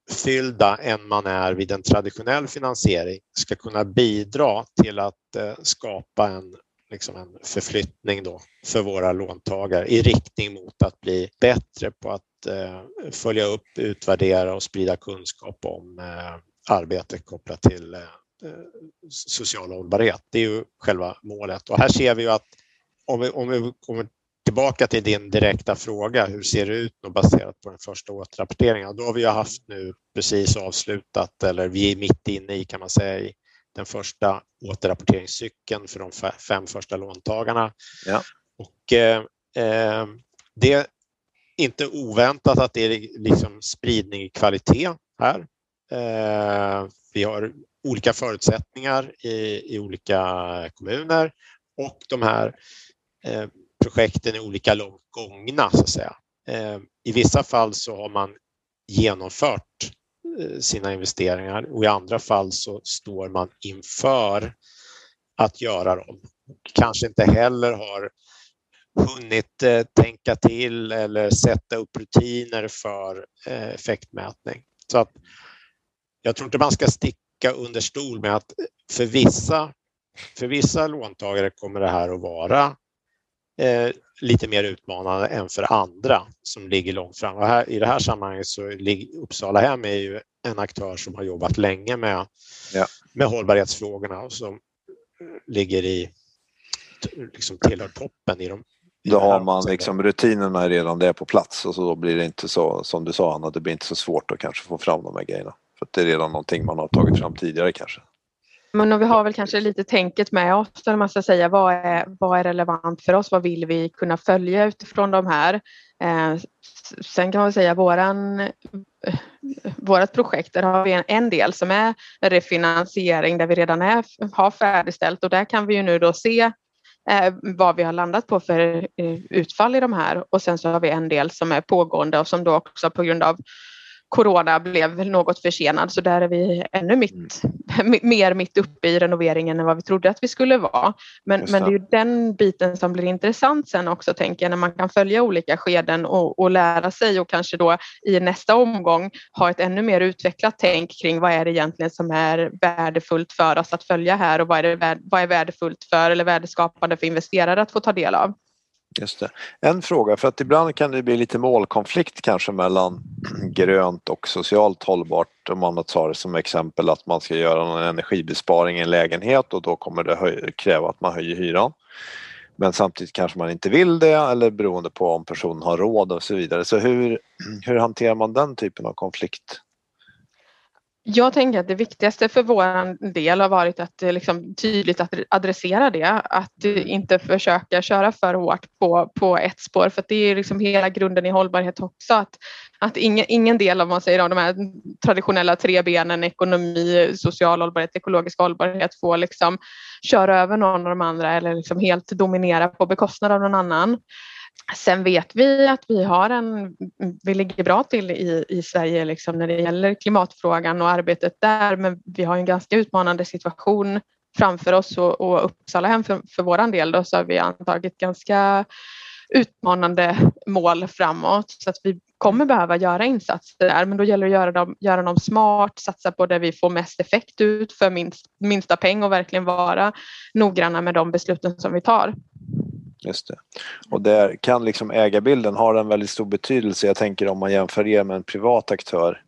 kravfyllda än man är vid en traditionell finansiering ska kunna bidra till att eh, skapa en liksom en förflyttning då för våra låntagare i riktning mot att bli bättre på att eh, följa upp, utvärdera och sprida kunskap om eh, arbete kopplat till eh, social hållbarhet. Det är ju själva målet. Och här ser vi ju att om vi, om vi kommer tillbaka till din direkta fråga, hur ser det ut nu baserat på den första återrapporteringen? Då har vi ju haft nu precis avslutat, eller vi är mitt inne i kan man säga, den första återrapporteringscykeln för de fem första låntagarna. Ja. Och eh, det är inte oväntat att det är liksom spridning i kvalitet här. Eh, vi har olika förutsättningar i, i olika kommuner och de här eh, projekten är olika långt gångna så att säga. Eh, I vissa fall så har man genomfört sina investeringar och i andra fall så står man inför att göra dem. Kanske inte heller har hunnit tänka till eller sätta upp rutiner för effektmätning. Så att jag tror inte man ska sticka under stol med att för vissa, för vissa låntagare kommer det här att vara Eh, lite mer utmanande än för andra som ligger långt fram. Och här, i det här sammanhanget så ligger Uppsalahem är ju en aktör som har jobbat länge med, ja. med hållbarhetsfrågorna och som ligger i liksom tillhör toppen i de. I då har man liksom rutinerna redan där på plats och så då blir det inte så som du sa Anna, det blir inte så svårt att kanske få fram de här grejerna. För att det är redan någonting man har tagit fram tidigare kanske. Men vi har väl kanske lite tänket med oss när man ska säga vad är, vad är relevant för oss, vad vill vi kunna följa utifrån de här. Eh, sen kan man säga våran, vårat projekt där har vi en, en del som är refinansiering där vi redan är, har färdigställt och där kan vi ju nu då se eh, vad vi har landat på för eh, utfall i de här och sen så har vi en del som är pågående och som då också på grund av Corona blev något försenad så där är vi ännu mitt, mm. mer mitt uppe i renoveringen än vad vi trodde att vi skulle vara. Men, men det är ju den biten som blir intressant sen också tänker jag när man kan följa olika skeden och, och lära sig och kanske då i nästa omgång ha ett ännu mer utvecklat tänk kring vad är det egentligen som är värdefullt för oss att följa här och vad är, det värd, vad är värdefullt för eller värdeskapande för investerare att få ta del av. Just det. En fråga, för att ibland kan det bli lite målkonflikt kanske mellan grönt och socialt hållbart om man tar det som exempel att man ska göra någon energibesparing i en lägenhet och då kommer det hö- kräva att man höjer hyran. Men samtidigt kanske man inte vill det eller beroende på om personen har råd och så vidare. Så hur, hur hanterar man den typen av konflikt? Jag tänker att det viktigaste för vår del har varit att liksom tydligt att adressera det. Att inte försöka köra för hårt på, på ett spår. För att det är liksom hela grunden i hållbarhet också. Att, att ingen, ingen del av, man säger, av de här traditionella tre benen, ekonomi, social hållbarhet, ekologisk hållbarhet, får liksom köra över någon av de andra eller liksom helt dominera på bekostnad av någon annan. Sen vet vi att vi har en, vi ligger bra till i, i Sverige liksom när det gäller klimatfrågan och arbetet där, men vi har en ganska utmanande situation framför oss, och, och Uppsalahem för, för vår del då, så har vi antagit ganska utmanande mål framåt, så att vi kommer behöva göra insatser där, men då gäller det att göra dem, göra dem smart, satsa på där vi får mest effekt ut för minst, minsta peng och verkligen vara noggranna med de besluten som vi tar. Just det. Och där kan liksom ägarbilden ha en väldigt stor betydelse. Jag tänker om man jämför er med en privat aktör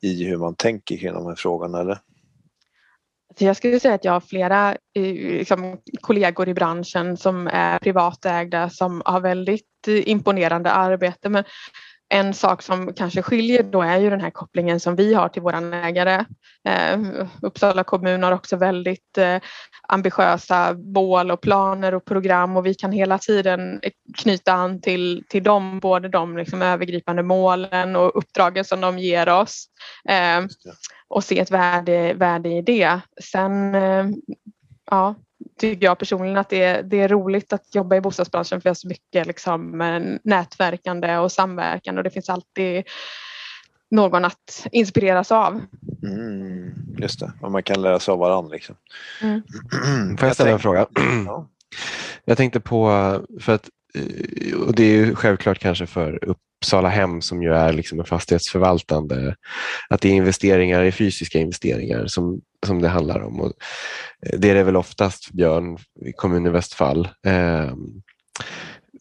i hur man tänker kring de här frågorna, eller? Jag skulle säga att jag har flera liksom, kollegor i branschen som är privatägda som har väldigt imponerande arbete. Men en sak som kanske skiljer då är ju den här kopplingen som vi har till våran ägare. Eh, Uppsala kommun har också väldigt eh, ambitiösa mål och planer och program, och vi kan hela tiden knyta an till, till dem, både de liksom, övergripande målen och uppdragen som de ger oss eh, och se ett värde, värde i det. Sen eh, ja, tycker jag personligen att det är, det är roligt att jobba i bostadsbranschen, för jag har så mycket liksom, nätverkande och samverkan, och det finns alltid någon att inspireras av. Mm, just det, och man kan lära sig av varandra. Liksom. Mm. Får jag ställa en fråga? Ja. Jag tänkte på, för att, och det är ju självklart kanske för Uppsalahem som ju är liksom en fastighetsförvaltande, att det är investeringar i fysiska investeringar som som det handlar om, och det är det väl oftast för Björn i Kommuninvest fall. Eh,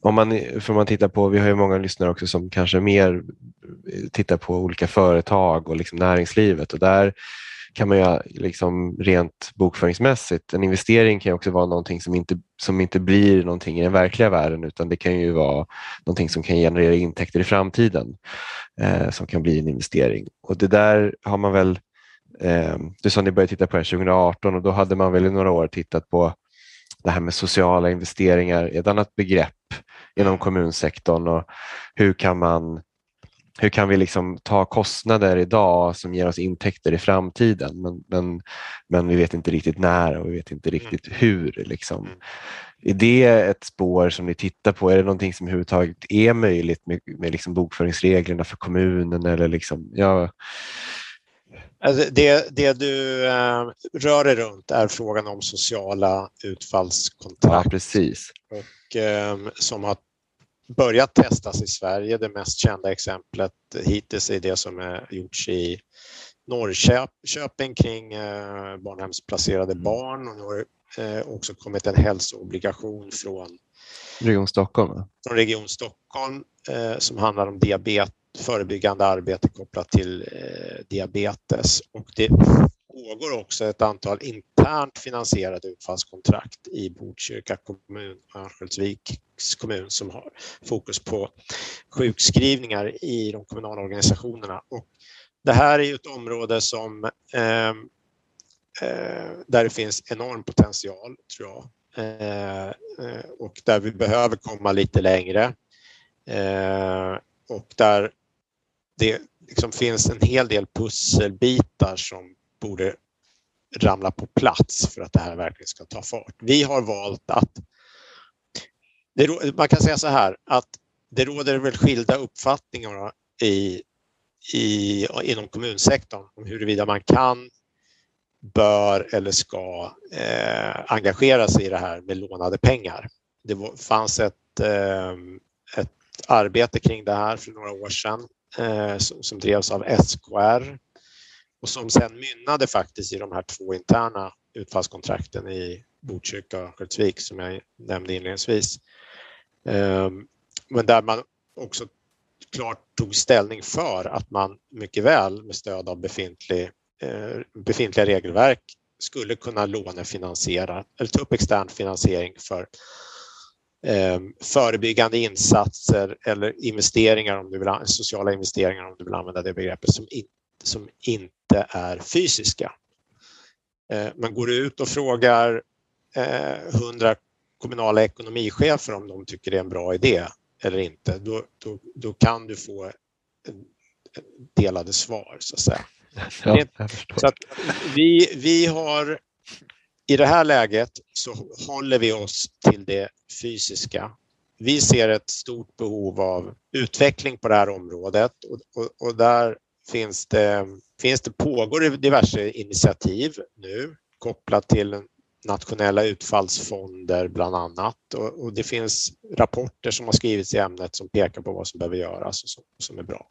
om man, för man tittar på, vi har ju många lyssnare också som kanske mer tittar på olika företag och liksom näringslivet, och där kan man ju liksom rent bokföringsmässigt, en investering kan ju också vara någonting som inte, som inte blir någonting i den verkliga världen, utan det kan ju vara någonting som kan generera intäkter i framtiden eh, som kan bli en investering, och det där har man väl. Du sa att ni började titta på det tjugo arton, och då hade man väl i några år tittat på det här med sociala investeringar, ett annat begrepp inom kommunsektorn, och hur kan man, hur kan vi liksom ta kostnader idag som ger oss intäkter i framtiden, men, men, men vi vet inte riktigt när och vi vet inte riktigt hur. Liksom. Är det ett spår som ni tittar på? Är det någonting som överhuvudtaget är möjligt med, med liksom bokföringsreglerna för kommunen? Eller liksom, ja, Det, det du eh, rör dig runt är frågan om sociala utfallskontrakt. Ja, precis. Och, eh, som har börjat testas i Sverige. Det mest kända exemplet hittills är det som är gjorts i Norrköping kring eh, barnhemsplacerade barn. Och nu har eh, också kommit en hälsoobligation från Region Stockholm, från Region Stockholm eh, som handlar om diabetes. Förebyggande arbete kopplat till eh, diabetes, och det pågår också ett antal internt finansierade utfallskontrakt i Botkyrka kommun och Örnsköldsviks kommun som har fokus på sjukskrivningar i de kommunala organisationerna, och det här är ju ett område som eh, eh, där det finns enorm potential, tror jag, eh, eh, och där vi behöver komma lite längre eh, och där det liksom finns en hel del pusselbitar som borde ramla på plats för att det här verkligen ska ta fart. Vi har valt att, det, man kan säga så här, att det råder väl skilda uppfattningar i, i, inom kommunsektorn om huruvida man kan, bör eller ska eh, engagera sig i det här med lånade pengar. Det fanns ett, eh, ett arbete kring det här för några år sedan eh, som, som drevs av S K R och som sedan mynnade faktiskt i de här två interna utfallskontrakten i Botkyrka och Örnsköldsvik som jag nämnde inledningsvis. Eh, men där man också klart tog ställning för att man mycket väl med stöd av befintlig, eh, befintliga regelverk skulle kunna lånefinansiera eller ta upp extern finansiering för förebyggande insatser eller investeringar, om du vill, sociala investeringar om du vill använda det begreppet, som som inte är fysiska. Man går ut och frågar hundra kommunala ekonomichefer om de tycker det är en bra idé eller inte. Då, då, då kan du få delade svar, så att säga. Ja, så att vi, vi har i det här läget så håller vi oss till det fysiska. Vi ser ett stort behov av utveckling på det här området och, och, och där finns det, finns det pågår diverse initiativ nu kopplat till nationella utfallsfonder bland annat, och, och det finns rapporter som har skrivits i ämnet som pekar på vad som behöver göras och som, som är bra.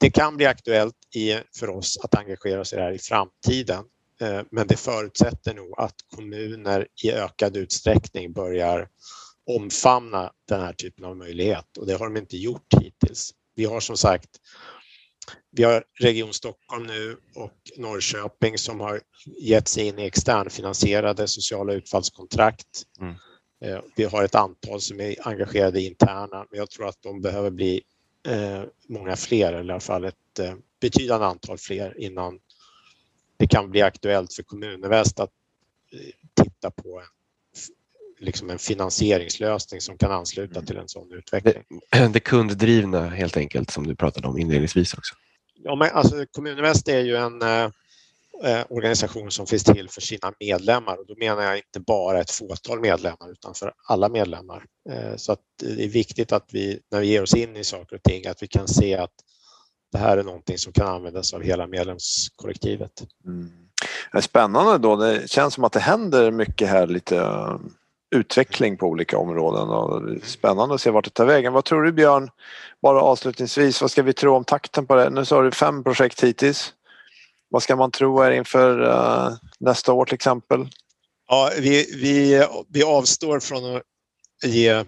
Det kan bli aktuellt i, för oss att engagera oss i det här i framtiden, eh, men det förutsätter nog att kommuner i ökad utsträckning börjar omfamna den här typen av möjlighet, och det har de inte gjort hittills. Vi har som sagt Vi har Region Stockholm nu och Norrköping som har gett sig in i externfinansierade sociala utfallskontrakt. Mm. Vi har ett antal som är engagerade i interna, men jag tror att de behöver bli många fler, eller i alla fall ett betydande antal fler, innan det kan bli aktuellt för Kommuninvest att titta på en liksom en finansieringslösning som kan ansluta till en sån utveckling. Det, det kunddrivna helt enkelt som du pratade om inledningsvis också. Ja, men alltså Kommuninvest är ju en eh, organisation som finns till för sina medlemmar, och då menar jag inte bara ett fåtal medlemmar utan för alla medlemmar. Eh, så att det är viktigt att vi när vi ger oss in i saker och ting att vi kan se att det här är någonting som kan användas av hela medlemskollektivet. Mm. Det är spännande då. Det känns som att det händer mycket här, lite utveckling på olika områden, och spännande att se vart det tar vägen. Vad tror du, Björn, bara avslutningsvis, vad ska vi tro om takten på det? Nu så har du fem projekt hittills. Vad ska man tro är inför uh, nästa år till exempel? Ja, vi, vi, vi avstår från att ge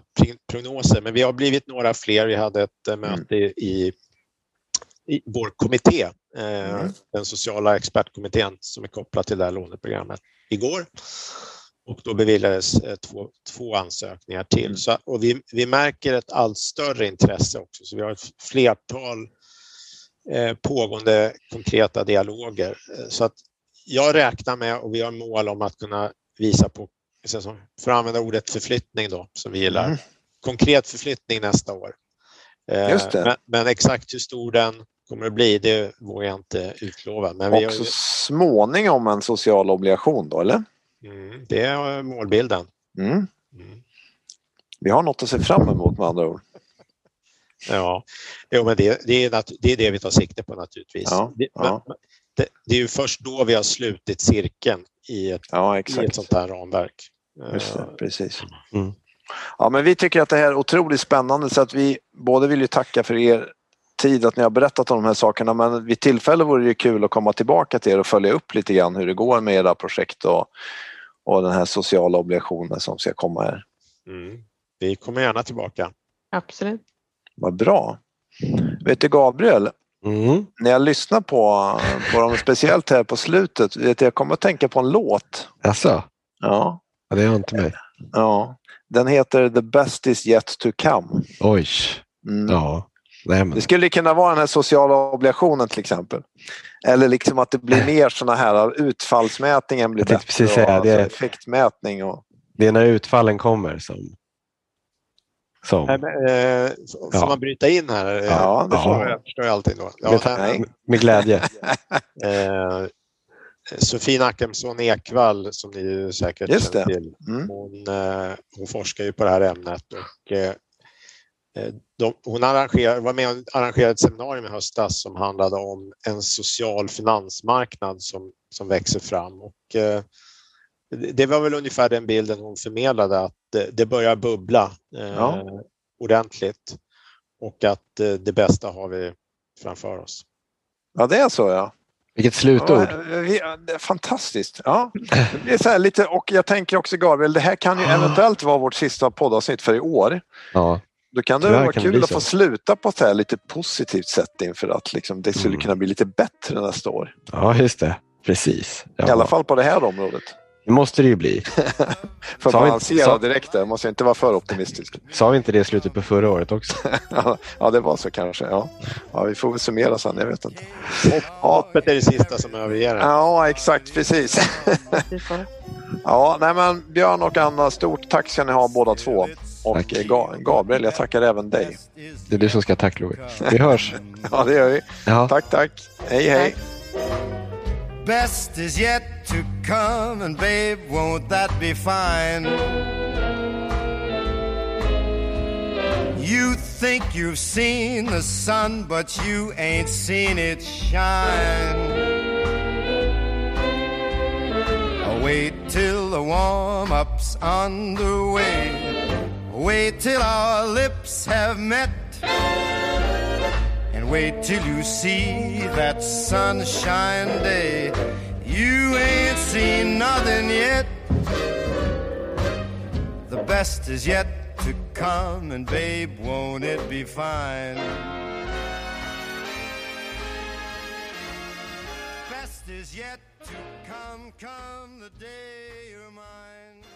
prognoser, men vi har blivit några fler. Vi hade ett mm. möte i, i vår kommitté, eh, mm. den sociala expertkommittén som är kopplad till det här låneprogrammet, igår. Och då beviljades två, två ansökningar till. Så, och vi, vi märker ett allt större intresse också. Så vi har ett flertal eh, pågående konkreta dialoger. Så att jag räknar med, och vi har mål om att kunna visa på, för att använda ordet förflyttning då, som vi gillar. Mm. Konkret förflyttning nästa år. Eh, Just det. Men, men exakt hur stor den kommer det bli, det vågar jag inte utlova. Men vi också har ju småningom en social obligation då, eller? Mm, det är målbilden. Mm. Mm. Vi har något att se fram emot med andra ord. Ja, jo, men det, det, är nat- det är det vi tar sikte på naturligtvis. Ja, det, ja. Men, det, det är ju först då vi har slutit cirkeln i ett, ja, i ett sånt här ramverk. Just det, precis. Mm. Ja, men vi tycker att det här är otroligt spännande, så att vi både vill ju tacka för er tid att ni har berättat om de här sakerna, men vid tillfälle vore det kul att komma tillbaka till er och följa upp lite grann hur det går med era projekt och, och den här sociala obligationen som ska komma här. Mm. Vi kommer gärna tillbaka. Absolut. Vad bra. Vet du, Gabriel, mm. när jag lyssnar på, på dem speciellt här på slutet, vet du, jag kommer att tänka på en låt. Jaså? Ja. Ja, det är inte mig. Ja. Den heter The Best Is Yet To Come. Oj. Mm. Ja. Nej, men det skulle kunna vara den här sociala obligationen till exempel. Eller liksom att det blir mer såna här utfallsmätningen blir bättre, precis säga, och, det är alltså effektmätning och det är när utfallen kommer som som nej, men, eh, får ja. man bryta in här. Ja, det får ja. jag förstår allting då. Ja, med, nej. med glädje. eh, Sofie Nachemsson Ekwall, som ni ju säkert känner till. Mm. Hon, eh, hon forskar ju på det här ämnet, och eh, De, hon arrangerade, var med och arrangerade ett seminarium i höstas som handlade om en social finansmarknad som, som växer fram. Och, eh, det var väl ungefär den bilden hon förmedlade, att det, det börjar bubbla eh, ja. ordentligt, och att eh, det bästa har vi framför oss. Ja, det är så, ja. Vilket slutord. Ja, det är fantastiskt. Ja. Det är så här lite, och jag tänker också, Gabriel, det här kan ju eventuellt vara vårt sista poddavsnitt för i år. Ja. Då kan det vara kul att få sluta på ett här lite positivt sätt inför att liksom det skulle kunna bli lite bättre nästa år. Ja, just det. Precis. Ja. I alla fall på det här området. Det måste det ju bli. För att balansera direkt där, måste jag inte vara för optimistisk. Sa vi inte det i slutet på förra året också? Ja, det var så kanske. Ja, ja vi får väl summera sen, jag vet inte. Hoppet är det sista som överger. Ja, exakt, precis. Ja, nej men Björn och Anna, stort tack ska ni ha båda två. Och tack. Gabriel, jag tackar även dig. Det är du som ska tacka, Louie. Vi hörs. Ja, det gör vi. Ja. Tack, tack. Hej, hej. Best is yet to come, and babe, won't that be fine? You think you've seen the sun, but you ain't seen it shine. Wait till the warm-up's underway. Wait till our lips have met. Wait till you see that sunshine day. You ain't seen nothing yet. The best is yet to come, and babe, won't it be fine? Best is yet to come, come the day you're mine.